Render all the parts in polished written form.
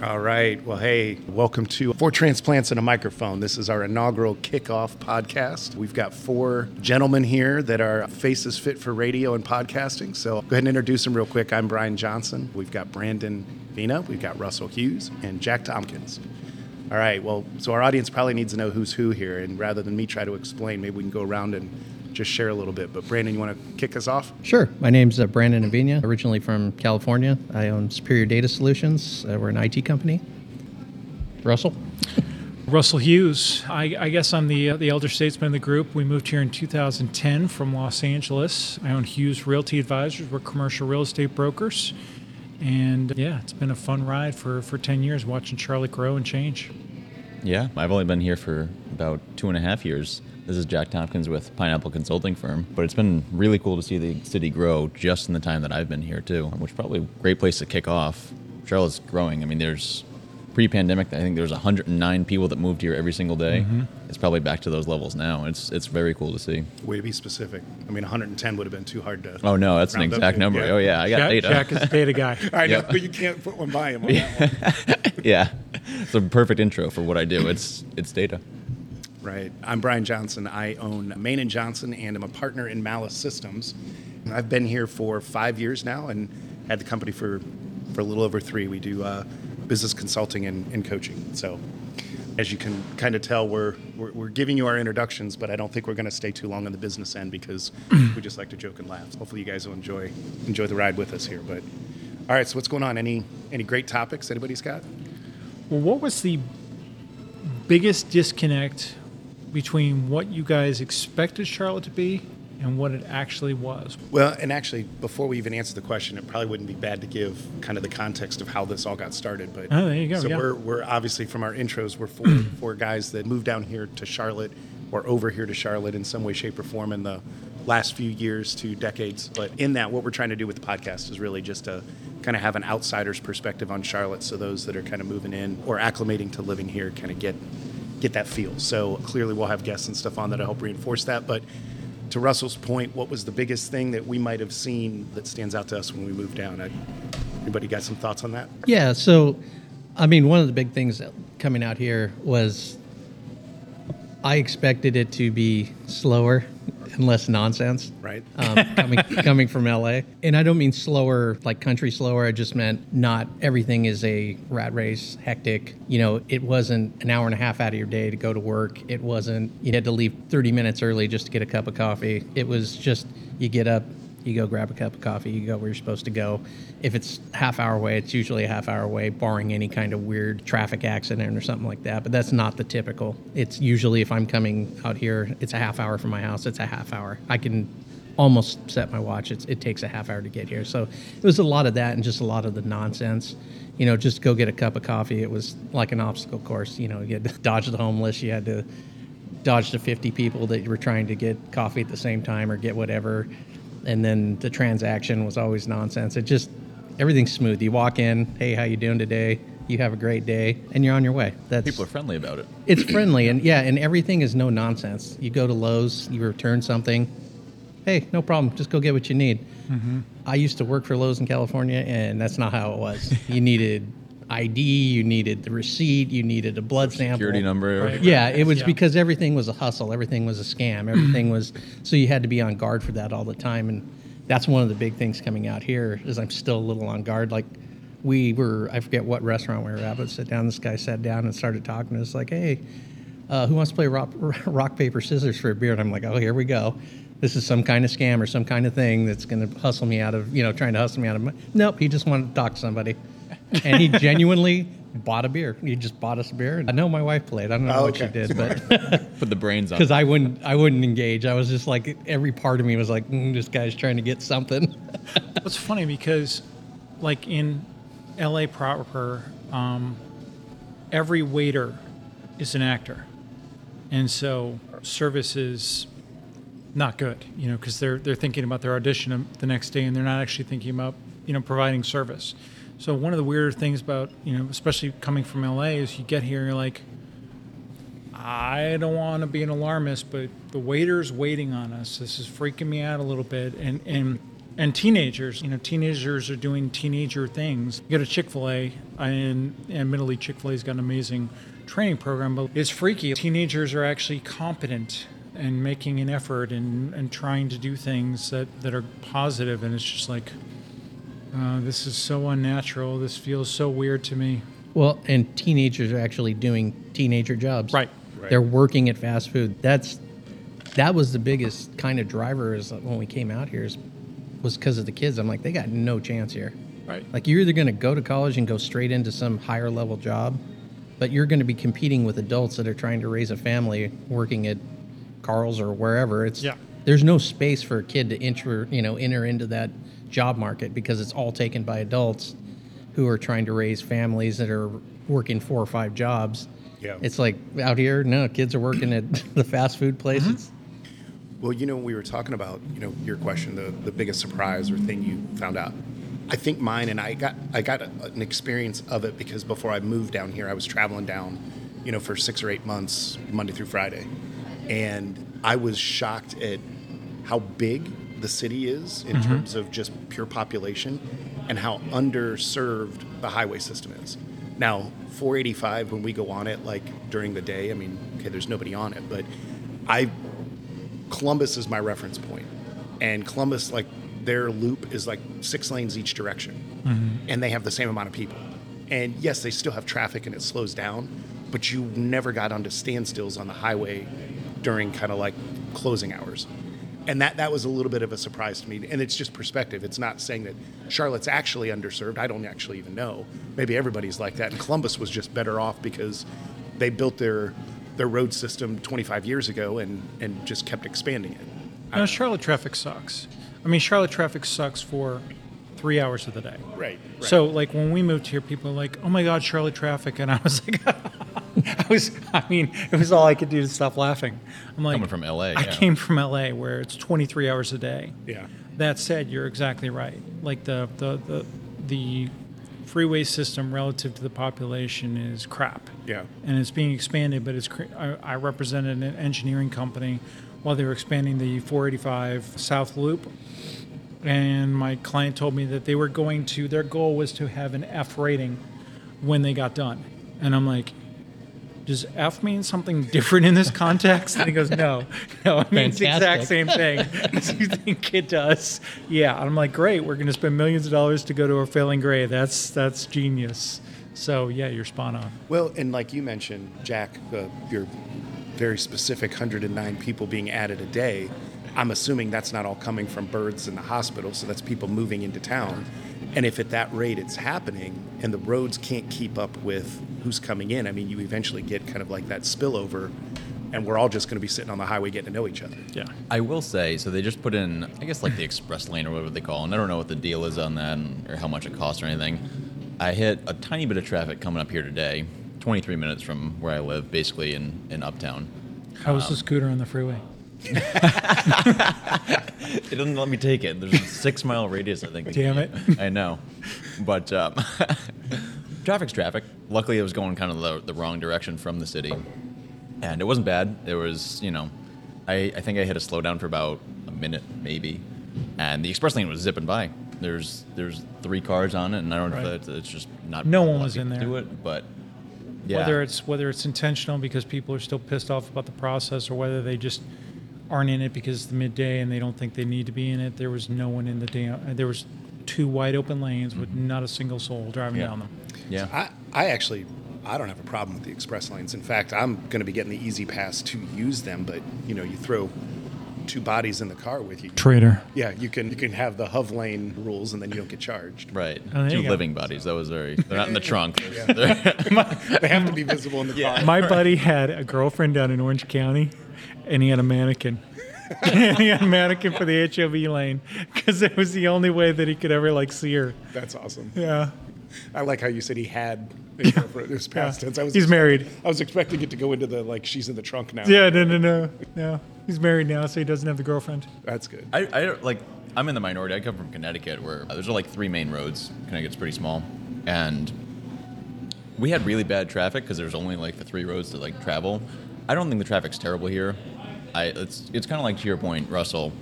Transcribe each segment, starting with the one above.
All right. Well, hey, welcome to Four Transplants and a Microphone. This is our inaugural kickoff podcast. We've got four gentlemen here that are faces fit for radio and podcasting. So go ahead and introduce them real quick. I'm Brian Johnson. We've got Brandon Vina. We've got Russell Hughes and Jack Tompkins. All right. Well, so our audience probably needs to know who's who here. And rather than me try to explain, maybe we can go around and just share a little bit. But Brandon, you want to kick us off? Sure. My name's Brandon Avina, originally from California. I own Superior Data Solutions. We're an IT company. Russell Hughes. I guess I'm the elder statesman of the group. We moved here in 2010 from Los Angeles. I own Hughes Realty Advisors. We're commercial real estate brokers. And yeah, it's been a fun ride for 10 years watching Charlotte grow and change. Yeah, I've only been here for about 2.5 years. This is Jack Tompkins with Pineapple Consulting Firm, but it's been really cool to see the city grow just in the time that I've been here too, which is probably a great place to kick off. Charlotte's growing. I mean, there's pre-pandemic, I think there's 109 people that moved here every single day. Mm-hmm. It's probably back to those levels now. It's very cool to see. Way to be specific. I mean, 110 would have been too hard to... Oh, no, that's an exact number. Yeah. Oh, yeah, I got data. Jack is a data guy. I know, but you can't put one by him on that one. Yeah. It's a perfect intro for what I do. It's data. Right. I'm Brian Johnson. I own Main & Johnson, and I'm a partner in Malice Systems. And I've been here for 5 years now and had the company for a little over 3. We do... business consulting and coaching. So as you can kind of tell, we're giving you our introductions, but I don't think we're going to stay too long on the business end because we just like to joke and laugh. Hopefully you guys will enjoy the ride with us here. But all right, so what's going on? Any great topics anybody's got? Well, what was the biggest disconnect between what you guys expected Charlotte to be and what it actually was? Well, and actually, before we even answer the question, it probably wouldn't be bad to give kind of the context of how this all got started. But there you go. So yeah. We're obviously, from our intros, we're four guys that moved down here to Charlotte or over here to Charlotte in some way, shape, or form in the last few years to decades. But in that, what we're trying to do with the podcast is really just to kind of have an outsider's perspective on Charlotte, so those that are kind of moving in or acclimating to living here kind of get that feel. So clearly we'll have guests and stuff on that to help reinforce that. But to Russell's point, what was the biggest thing that we might have seen that stands out to us when we moved down? Anybody got some thoughts on that? Yeah, so, I mean, one of the big things coming out here was I expected it to be slower and less nonsense. Right. Coming from L.A. And I don't mean slower, like country slower. I just meant not everything is a rat race, hectic. You know, it wasn't an hour and a half out of your day to go to work. It wasn't, you had to leave 30 minutes early just to get a cup of coffee. It was just, you get up, you go grab a cup of coffee, you go where you're supposed to go. If it's half hour away, it's usually a half hour away, barring any kind of weird traffic accident or something like that. But that's not the typical. It's usually, if I'm coming out here, it's a half hour from my house. It's a half hour. I can almost set my watch. It takes a half hour to get here. So it was a lot of that and just a lot of the nonsense. You know, just go get a cup of coffee. It was like an obstacle course. You know, you had to dodge the homeless. You had to dodge the 50 people that were trying to get coffee at the same time or get whatever. And then the transaction was always nonsense. It just, everything's smooth. You walk in, hey, how you doing today? You have a great day, and you're on your way. People are friendly about it. It's friendly, and everything is no nonsense. You go to Lowe's, you return something. Hey, no problem, just go get what you need. Mm-hmm. I used to work for Lowe's in California, and that's not how it was. You needed ID, you needed the receipt, you needed a blood sample. Security number. Right. Yeah, it was because everything was a hustle. Everything was a scam. Everything was, so you had to be on guard for that all the time. And that's one of the big things coming out here is I'm still a little on guard. Like I forget what restaurant we were at, but this guy sat down and started talking to us like, hey, who wants to play rock, paper, scissors for a beer? And I'm like, oh, here we go. This is some kind of scam or some kind of thing that's going to hustle me out of, trying to hustle me out of money. Nope, he just wanted to talk to somebody. And he genuinely bought a beer. He just bought us a beer. I know my wife played. I don't know what she did, but put the brains on. Because I wouldn't engage. I was just like, every part of me was like, this guy's trying to get something. It's funny because, like in L.A. proper, every waiter is an actor. And so service is not good, you know, because they're thinking about their audition the next day and they're not actually thinking about, you know, providing service. So one of the weirder things about, you know, especially coming from LA is you get here and you're like, I don't want to be an alarmist, but the waiter's waiting on us. This is freaking me out a little bit. And teenagers, you know, teenagers are doing teenager things. You go to Chick-fil-A, and admittedly Chick-fil-A's got an amazing training program, but it's freaky. Teenagers are actually competent and making an effort and trying to do things that are positive, and it's just like, this is so unnatural. This feels so weird to me. Well, and teenagers are actually doing teenager jobs. Right. They're working at fast food. That was the biggest kind of driver is when we came out here was because of the kids. I'm like, they got no chance here. Right. Like, you're either going to go to college and go straight into some higher level job, but you're going to be competing with adults that are trying to raise a family working at Carl's or wherever. There's no space for a kid to enter into that job market because it's all taken by adults who are trying to raise families that are working 4 or 5 jobs. Yeah. It's like out here, no, kids are working at the fast food places. Well, you know, we were talking about, you know, your question, the biggest surprise or thing you found out. I think mine, and I got an experience of it because before I moved down here, I was traveling down, you know, for 6 or 8 months, Monday through Friday. And I was shocked at how big the city is in terms of just pure population and how underserved the highway system is. Now, 485, when we go on it, like during the day, I mean, okay, there's nobody on it, but Columbus is my reference point. And Columbus, like, their loop is like 6 lanes each direction, and they have the same amount of people. And yes, they still have traffic and it slows down, but you never got onto standstills on the highway during kind of like closing hours. And that was a little bit of a surprise to me. And it's just perspective. It's not saying that Charlotte's actually underserved. I don't actually even know. Maybe everybody's like that. And Columbus was just better off because they built their road system 25 years ago and just kept expanding it. No, Charlotte traffic sucks. I mean, Charlotte traffic sucks for 3 hours of the day. Right. So, like, when we moved here, people were like, oh, my God, Charlotte traffic. And I was like, it was all I could do to stop laughing. I'm like, coming from L.A. I came from L.A. where it's 23 hours a day. Yeah. That said, you're exactly right. Like, the freeway system relative to the population is crap. Yeah. And it's being expanded, but it's I represented an engineering company while they were expanding the 485 South Loop. And my client told me that their goal was to have an F rating when they got done. And I'm like, does F mean something different in this context? And he goes, no, it means the exact same thing as you think it does. Yeah. And I'm like, great, we're going to spend millions of dollars to go to a failing grade. That's genius. So, yeah, you're spot on. Well, and like you mentioned, Jack, your very specific 109 people being added a day, I'm assuming that's not all coming from birds in the hospital, so that's people moving into town. And if at that rate it's happening and the roads can't keep up with who's coming in, I mean, you eventually get kind of like that spillover, and we're all just going to be sitting on the highway getting to know each other. Yeah. I will say, so they just put in, I guess, like the express lane or whatever they call it, and I don't know what the deal is on that or how much it costs or anything. I hit a tiny bit of traffic coming up here today, 23 minutes from where I live, basically in Uptown. How was the scooter on the freeway? It doesn't let me take it. There's a 6-mile radius, I think. Damn it. I know. But traffic's traffic. Luckily, it was going kind of the wrong direction from the city. And it wasn't bad. There was, you know, I think I hit a slowdown for about a minute, maybe. And the express lane was zipping by. There's 3 cars on it, and I don't know if it's just not... No one was in there. Do it, but... Yeah. Whether it's intentional because people are still pissed off about the process, or whether they just aren't in it because it's the midday and they don't think they need to be in it, there was no one in the damn... There was 2 wide open lanes with not a single soul driving down them. Yeah, so I don't have a problem with the express lanes. In fact, I'm going to be getting the easy pass to use them. But you know, you throw 2 bodies in the car with you. Traitor. Yeah, you can have the HOV lane rules and then you don't get charged. Right. Oh, 2 living bodies. That was very... They're not in the trunk. They have to be visible in the car. My buddy had a girlfriend down in Orange County, and he had a mannequin. For the HOV lane because it was the only way that he could ever like see her. That's awesome. Yeah. I like how you said he had. It was past tense. He's married. I was expecting it to go into the, like, she's in the trunk now. Yeah, no. He's married now, so he doesn't have the girlfriend. That's good. I'm in the minority. I come from Connecticut, where there's like three main roads. Connecticut's pretty small, and we had really bad traffic because there's only like the three roads that like travel. I don't think the traffic's terrible here. It's kind of like, to your point, Russell.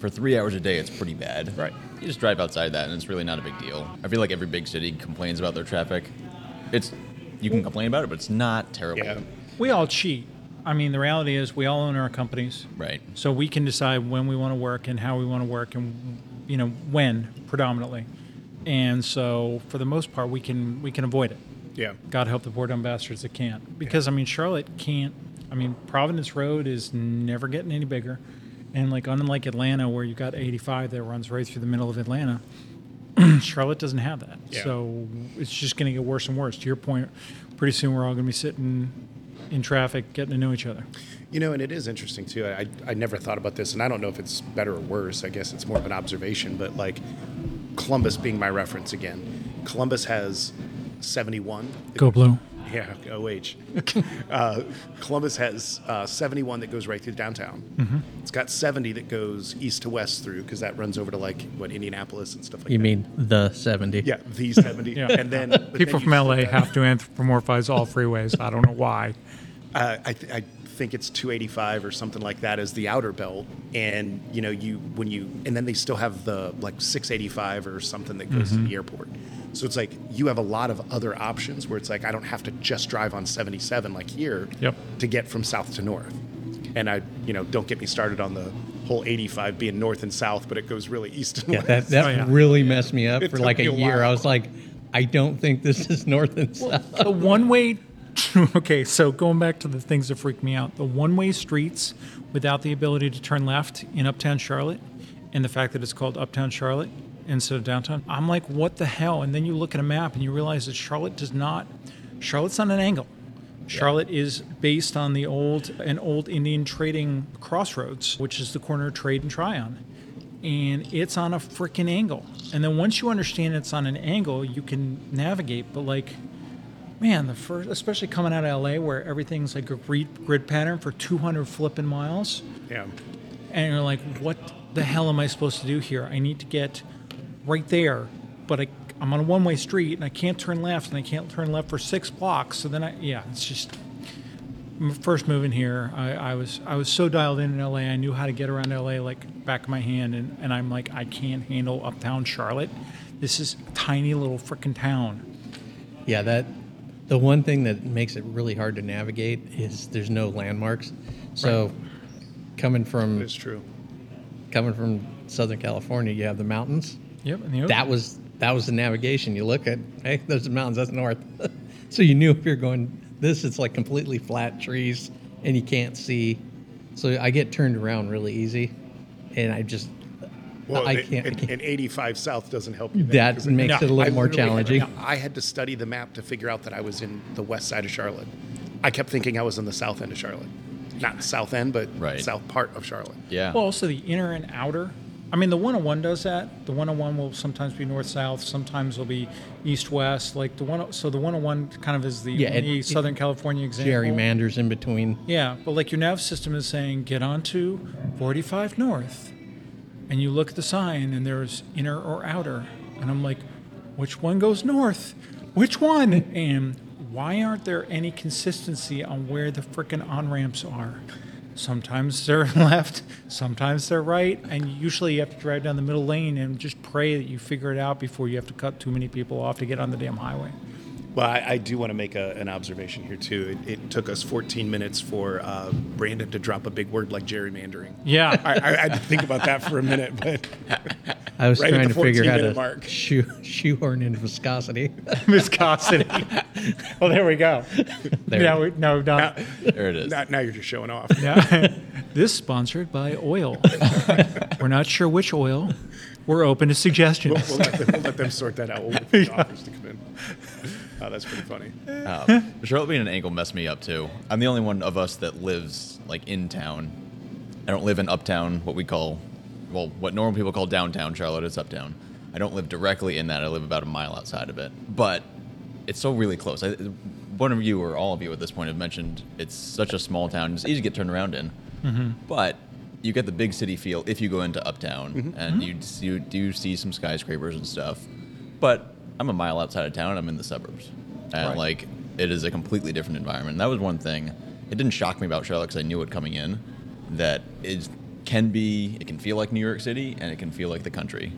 For 3 hours a day, it's pretty bad. Right. You just drive outside that, and it's really not a big deal. I feel like every big city complains about their traffic. You can complain about it, but it's not terrible. Yeah. We all cheat. I mean, the reality is we all own our companies. Right. So we can decide when we want to work and how we want to work and, when predominantly. And so for the most part, we can avoid it. Yeah. God help the poor dumb bastards that can't. Because, Charlotte can't. Providence Road is never getting any bigger. And unlike Atlanta, where you got 85 that runs right through the middle of Atlanta, Charlotte doesn't have that. Yeah. So it's just going to get worse and worse. To your point, pretty soon we're all going to be sitting in traffic, getting to know each other. And it is interesting, too. I never thought about this, and I don't know if it's better or worse. I guess it's more of an observation. But, Columbus being my reference again, Columbus has 71. Go Blue. Yeah, OH. Columbus has 71 that goes right through downtown. Mm-hmm. It's got 70 that goes east to west through, because that runs over to, Indianapolis and stuff like that. You mean the 70? Yeah, the 70. Yeah. And then people from L.A. have to anthropomorphize all freeways. I don't know why. I think it's 285 or something like that as the outer belt. And, and then they still have the, 685 or something that goes to the airport. So it's you have a lot of other options where it's I don't have to just drive on 77 here to get from south to north. And I don't get me started on the whole 85 being north and south, but it goes really east and west. That really messed me up for a year. I was like, I don't think this is north and south. The one-way, okay, so going back to the things that freak me out, the one-way streets without the ability to turn left in Uptown Charlotte, and the fact that it's called Uptown Charlotte instead of downtown, I'm like, what the hell? And then you look at a map and you realize that Charlotte's not an angle. Charlotte is based on the old Indian trading crossroads, which is the corner of Trade and Tryon. And it's on a freaking angle. And then once you understand it's on an angle, you can navigate. But man, the first, especially coming out of LA where everything's a grid pattern for 200 flipping miles. Yeah. And you're like, what the hell am I supposed to do here? I need to get right there, but I'm on a one-way street, and I can't turn left, for 6 blocks. So then it's just first moving here. I was so dialed in LA. I knew how to get around LA back of my hand, and I'm like, I can't handle Uptown Charlotte. This is a tiny little frickin' town. Yeah, the one thing that makes it really hard to navigate is there's no landmarks. So it's true. Coming from Southern California, you have the mountains. Yep, and the ocean. That was the navigation. You look at, hey, those are mountains, that's north. So you knew if you're going this, it's completely flat trees and you can't see. So I get turned around really easy, and I just I can't. And 85 South doesn't help you. That makes it a little more challenging. I had to study the map to figure out that I was in the west side of Charlotte. I kept thinking I was in the south end of Charlotte. Not south end, but south part of Charlotte. Yeah. Well, also the inner and outer. The 101 does that. The 101 will sometimes be north-south, sometimes will be east-west. The 101 kind of is the Southern California example. Gerrymanders in between. Yeah, but your nav system is saying, get onto 45 North. And you look at the sign, and there's inner or outer. And I'm like, which one goes north? Which one? And why aren't there any consistency on where the frickin' on-ramps are? Sometimes they're left, sometimes they're right, and usually you have to drive down the middle lane and just pray that you figure it out before you have to cut too many people off to get on the damn highway. Well, I do want to make an observation here, too. It took us 14 minutes for Brandon to drop a big word like gerrymandering. Yeah. I had to think about that for a minute, but I was trying to figure out how to shoehorn in viscosity. Viscosity. Well, there we go. We've done it. There it is. Now you're just showing off. Yeah. This is sponsored by oil. We're not sure which oil. We're open to suggestions. We'll let them sort that out. We'll wait for the offers to come in. Oh, that's pretty funny. Charlotte being an angle messed me up, too. I'm the only one of us that lives, in town. I don't live in uptown, what normal people call downtown Charlotte. It's uptown. I don't live directly in that. I live about a mile outside of it, but it's still really close. One of you or all of you at this point have mentioned it's such a small town. It's easy to get turned around in, but you get the big city feel if you go into uptown, and you do see some skyscrapers and stuff. But I'm a mile outside of town. I'm in the suburbs, and like it is a completely different environment. And that was one thing. It didn't shock me about Charlotte because I knew it coming in. That it can be. It can feel like New York City, and it can feel like the country,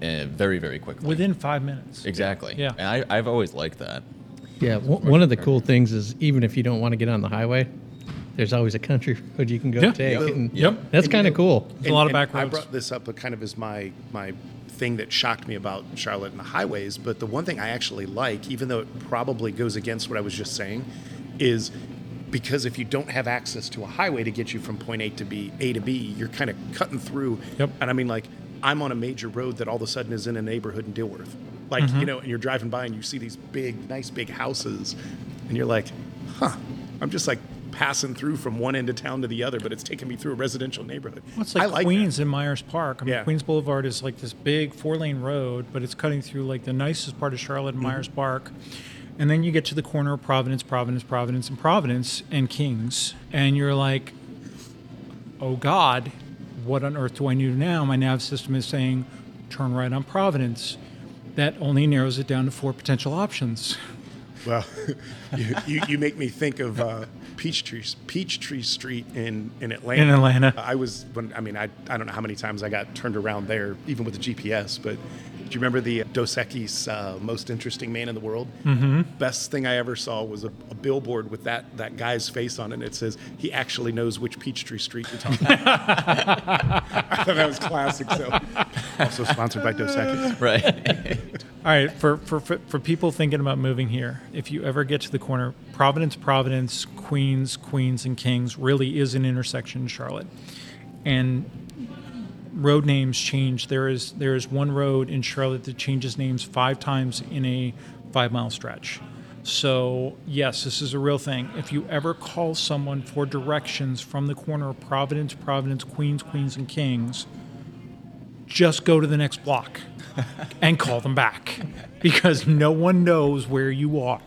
very, very quickly. Within 5 minutes. Exactly. Yeah. And I've always liked that. Yeah. One of the cool things is even if you don't want to get on the highway, there's always a country road you can go take. That's kind of cool. There's a lot of back roads. I brought this up kind of as my thing that shocked me about Charlotte and the highways. But the one thing I actually like, even though it probably goes against what I was just saying, is because if you don't have access to a highway to get you from point A to B, you're kind of cutting through. Yep. And I mean, like, I'm on a major road that all of a sudden is in a neighborhood in Dilworth. Like, you know, and you're driving by and you see these big, nice big houses and you're like, huh, I'm just like passing through from one end of town to the other, but it's taking me through a residential neighborhood. Well, it's like Queens in Myers Park. I mean, Queens Boulevard is like this big 4-lane road, but it's cutting through like the nicest part of Charlotte and Myers Park. And then you get to the corner of Providence and Kings. And you're like, oh God, what on earth do I do now? My nav system is saying, turn right on Providence. That only narrows it down to 4 potential options. Well, you make me think of Peachtree Street in Atlanta. In Atlanta. I don't know how many times I got turned around there, even with the GPS, but do you remember the Dos Equis Most Interesting Man in the World? Mm-hmm. Best thing I ever saw was a billboard with that guy's face on it, and it says, he actually knows which Peachtree Street you're talking about. I thought that was classic. So, also sponsored by Dos Equis. Right. All right, for people thinking about moving here, if you ever get to the corner, Providence, Queens, and Kings really is an intersection in Charlotte. And road names change. There is one road in Charlotte that changes names 5 times in a 5-mile stretch. So yes, this is a real thing. If you ever call someone for directions from the corner of Providence, Queens, and Kings, just go to the next block and call them back, because no one knows where you are.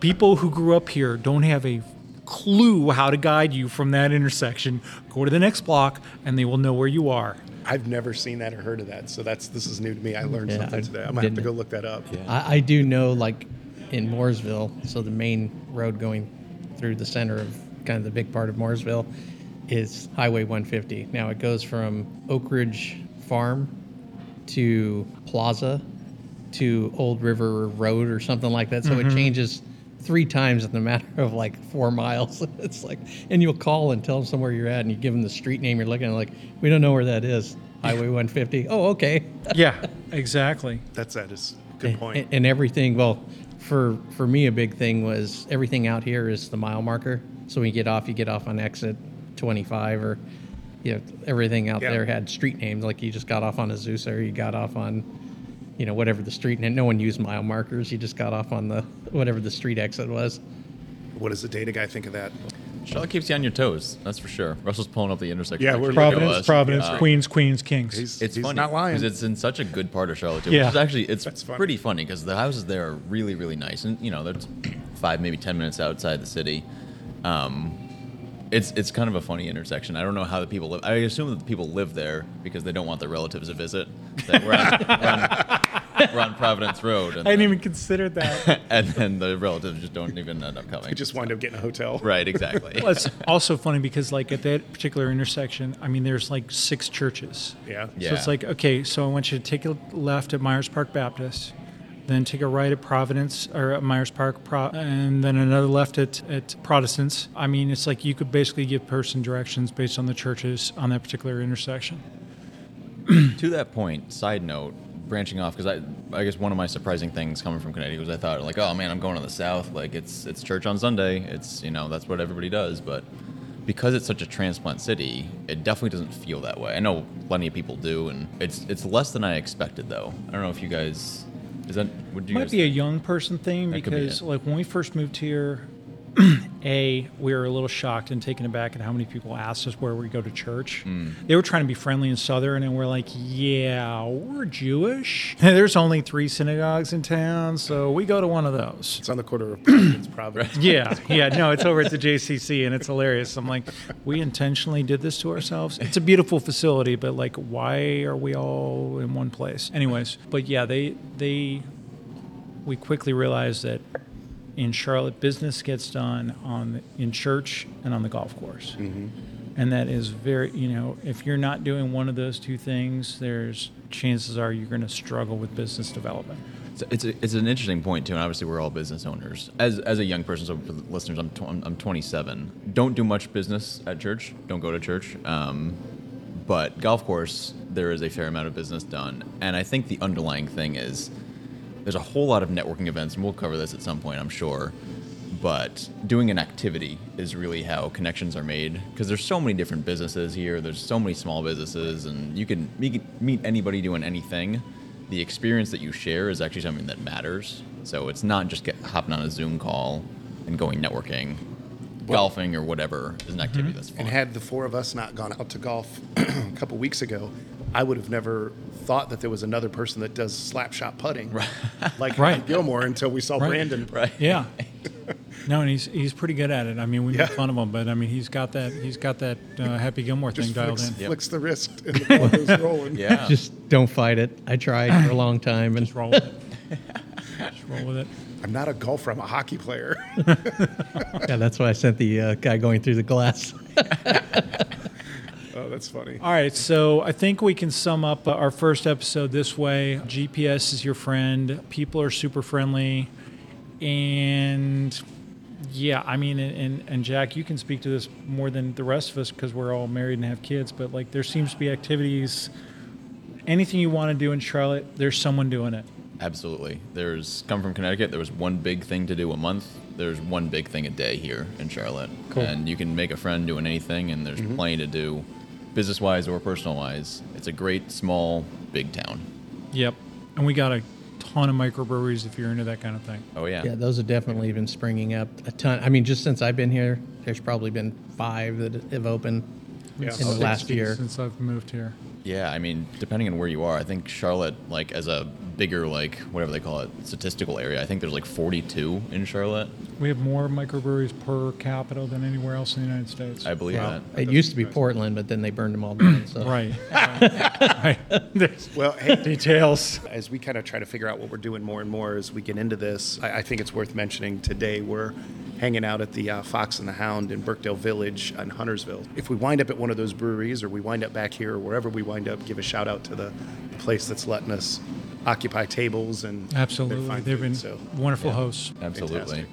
People who grew up here don't have a clue how to guide you from that intersection. Go to the next block and they will know where you are. I've never seen that or heard of that, so this is new to me. I learned something today. I might have to go look that up. Yeah. I do know, like in Mooresville, so the main road going through the center of kind of the big part of Mooresville is Highway 150. Now it goes from Oak Ridge Farm to Plaza to Old River Road or something like that, so it changes 3 times in the matter of like 4 miles. It's like, and you'll call and tell them somewhere you're at, and you give them the street name you're looking at, like, we don't know where that is. Highway 150. Oh, okay. Yeah, exactly. That is a good point. And everything. Well, for me, a big thing was everything out here is the mile marker. So when you get off on exit 25, or everything out there had street names. Like you just got off on Azusa, or you got off on, whatever the street, and no one used mile markers. You just got off on the whatever the street exit was. What does the data guy think of that? Charlotte keeps you on your toes, that's for sure. Russell's pulling up the intersection. Yeah, we're Providence, Queens, Kings. He's funny, not lying, because it's in such a good part of Charlotte too. Yeah. Which is actually that's pretty funny because the houses there are really, really nice, and that's 5, maybe 10 minutes outside the city. It's kind of a funny intersection. I don't know how the people live. I assume that the people live there because they don't want their relatives to visit. That we're on Providence Road. And I didn't even consider that. And then the relatives just don't even end up coming. They just wind up getting a hotel. Right, exactly. Well, it's also funny because, like, at that particular intersection, I mean, there's, like, 6 churches. Yeah. So it's like, okay, so I want you to take a left at Myers Park Baptist, then take a right at Providence or at Myers Park, and then another left at Protestants. I mean, it's like you could basically give person directions based on the churches on that particular intersection. To that point, side note, branching off, because I guess one of my surprising things coming from Connecticut was I thought, like, oh man, I'm going to the South. Like it's church on Sunday. It's, that's what everybody does. But because it's such a transplant city, it definitely doesn't feel that way. I know plenty of people do, and it's less than I expected though. I don't know if you guys... Might be a young person thing, because like when we first moved here, we were a little shocked and taken aback at how many people asked us where we go to church. Mm. They were trying to be friendly and Southern, and we're like, yeah, we're Jewish. There's only 3 synagogues in town, so we go to one of those. It's on the corner of Providence. Yeah, no, it's over at the JCC, and it's hilarious. I'm like, we intentionally did this to ourselves. It's a beautiful facility, but, like, why are we all in one place? Anyways, but, yeah, we quickly realized that in Charlotte, business gets done in church and on the golf course. Mm-hmm. And that is very, if you're not doing one of those two things, there's chances are you're going to struggle with business development. It's an interesting point, too, and obviously we're all business owners. As a young person, so for the listeners, I'm 27. Don't do much business at church. Don't go to church. But golf course, there is a fair amount of business done. And I think the underlying thing is, there's a whole lot of networking events, and we'll cover this at some point, I'm sure. But doing an activity is really how connections are made, because there's so many different businesses here. There's so many small businesses, and you can meet anybody doing anything. The experience that you share is actually something that matters. So it's not just hopping on a Zoom call and going networking. Golfing or whatever is an activity that's fun. And had the 4 of us not gone out to golf a couple weeks ago, I would have never thought that there was another person that does slap shot putting like Happy Gilmore until we saw Brandon. Right. Yeah. No, and he's pretty good at it. I mean, we make fun of him, but I mean, he's got that Happy Gilmore thing dialed in. Flicks the wrist and the ball is rolling. Yeah. Just don't fight it. I tried for a long time and just roll with it. I'm not a golfer. I'm a hockey player. Yeah, that's why I sent the guy going through the glass. Oh, that's funny. All right, so I think we can sum up our first episode this way. GPS is your friend. People are super friendly. And, yeah, I mean, and Jack, you can speak to this more than the rest of us because we're all married and have kids, but, like, there seems to be activities. Anything you want to do in Charlotte, there's someone doing it. Absolutely. Come from Connecticut, there was one big thing to do a month. There's one big thing a day here in Charlotte. Cool. And you can make a friend doing anything, and there's plenty to do business-wise or personal-wise. It's a great, small, big town. Yep. And we got a ton of microbreweries if you're into that kind of thing. Oh, yeah. Yeah, those have definitely been springing up a ton. I mean, just since I've been here, there's probably been 5 that have opened in the last year. Since I've moved here. Yeah, I mean, depending on where you are, I think Charlotte, like, as a bigger, like, whatever they call it, statistical area, I think there's, like, 42 in Charlotte. We have more microbreweries per capita than anywhere else in the United States. I believe that. It used to be Portland, but then they burned them all down. So. Right. Right. Well, hey, details. As we kind of try to figure out what we're doing more and more as we get into this, I think it's worth mentioning today we're hanging out at the Fox and the Hound in Burkdale Village in Huntersville. If we wind up at one of those breweries or we wind up back here or wherever we wind up, give a shout out to the place that's letting us occupy tables. And absolutely. They've been wonderful hosts. Absolutely. Fantastic.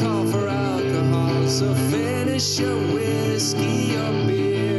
Call for alcohol, so finish your whiskey or beer.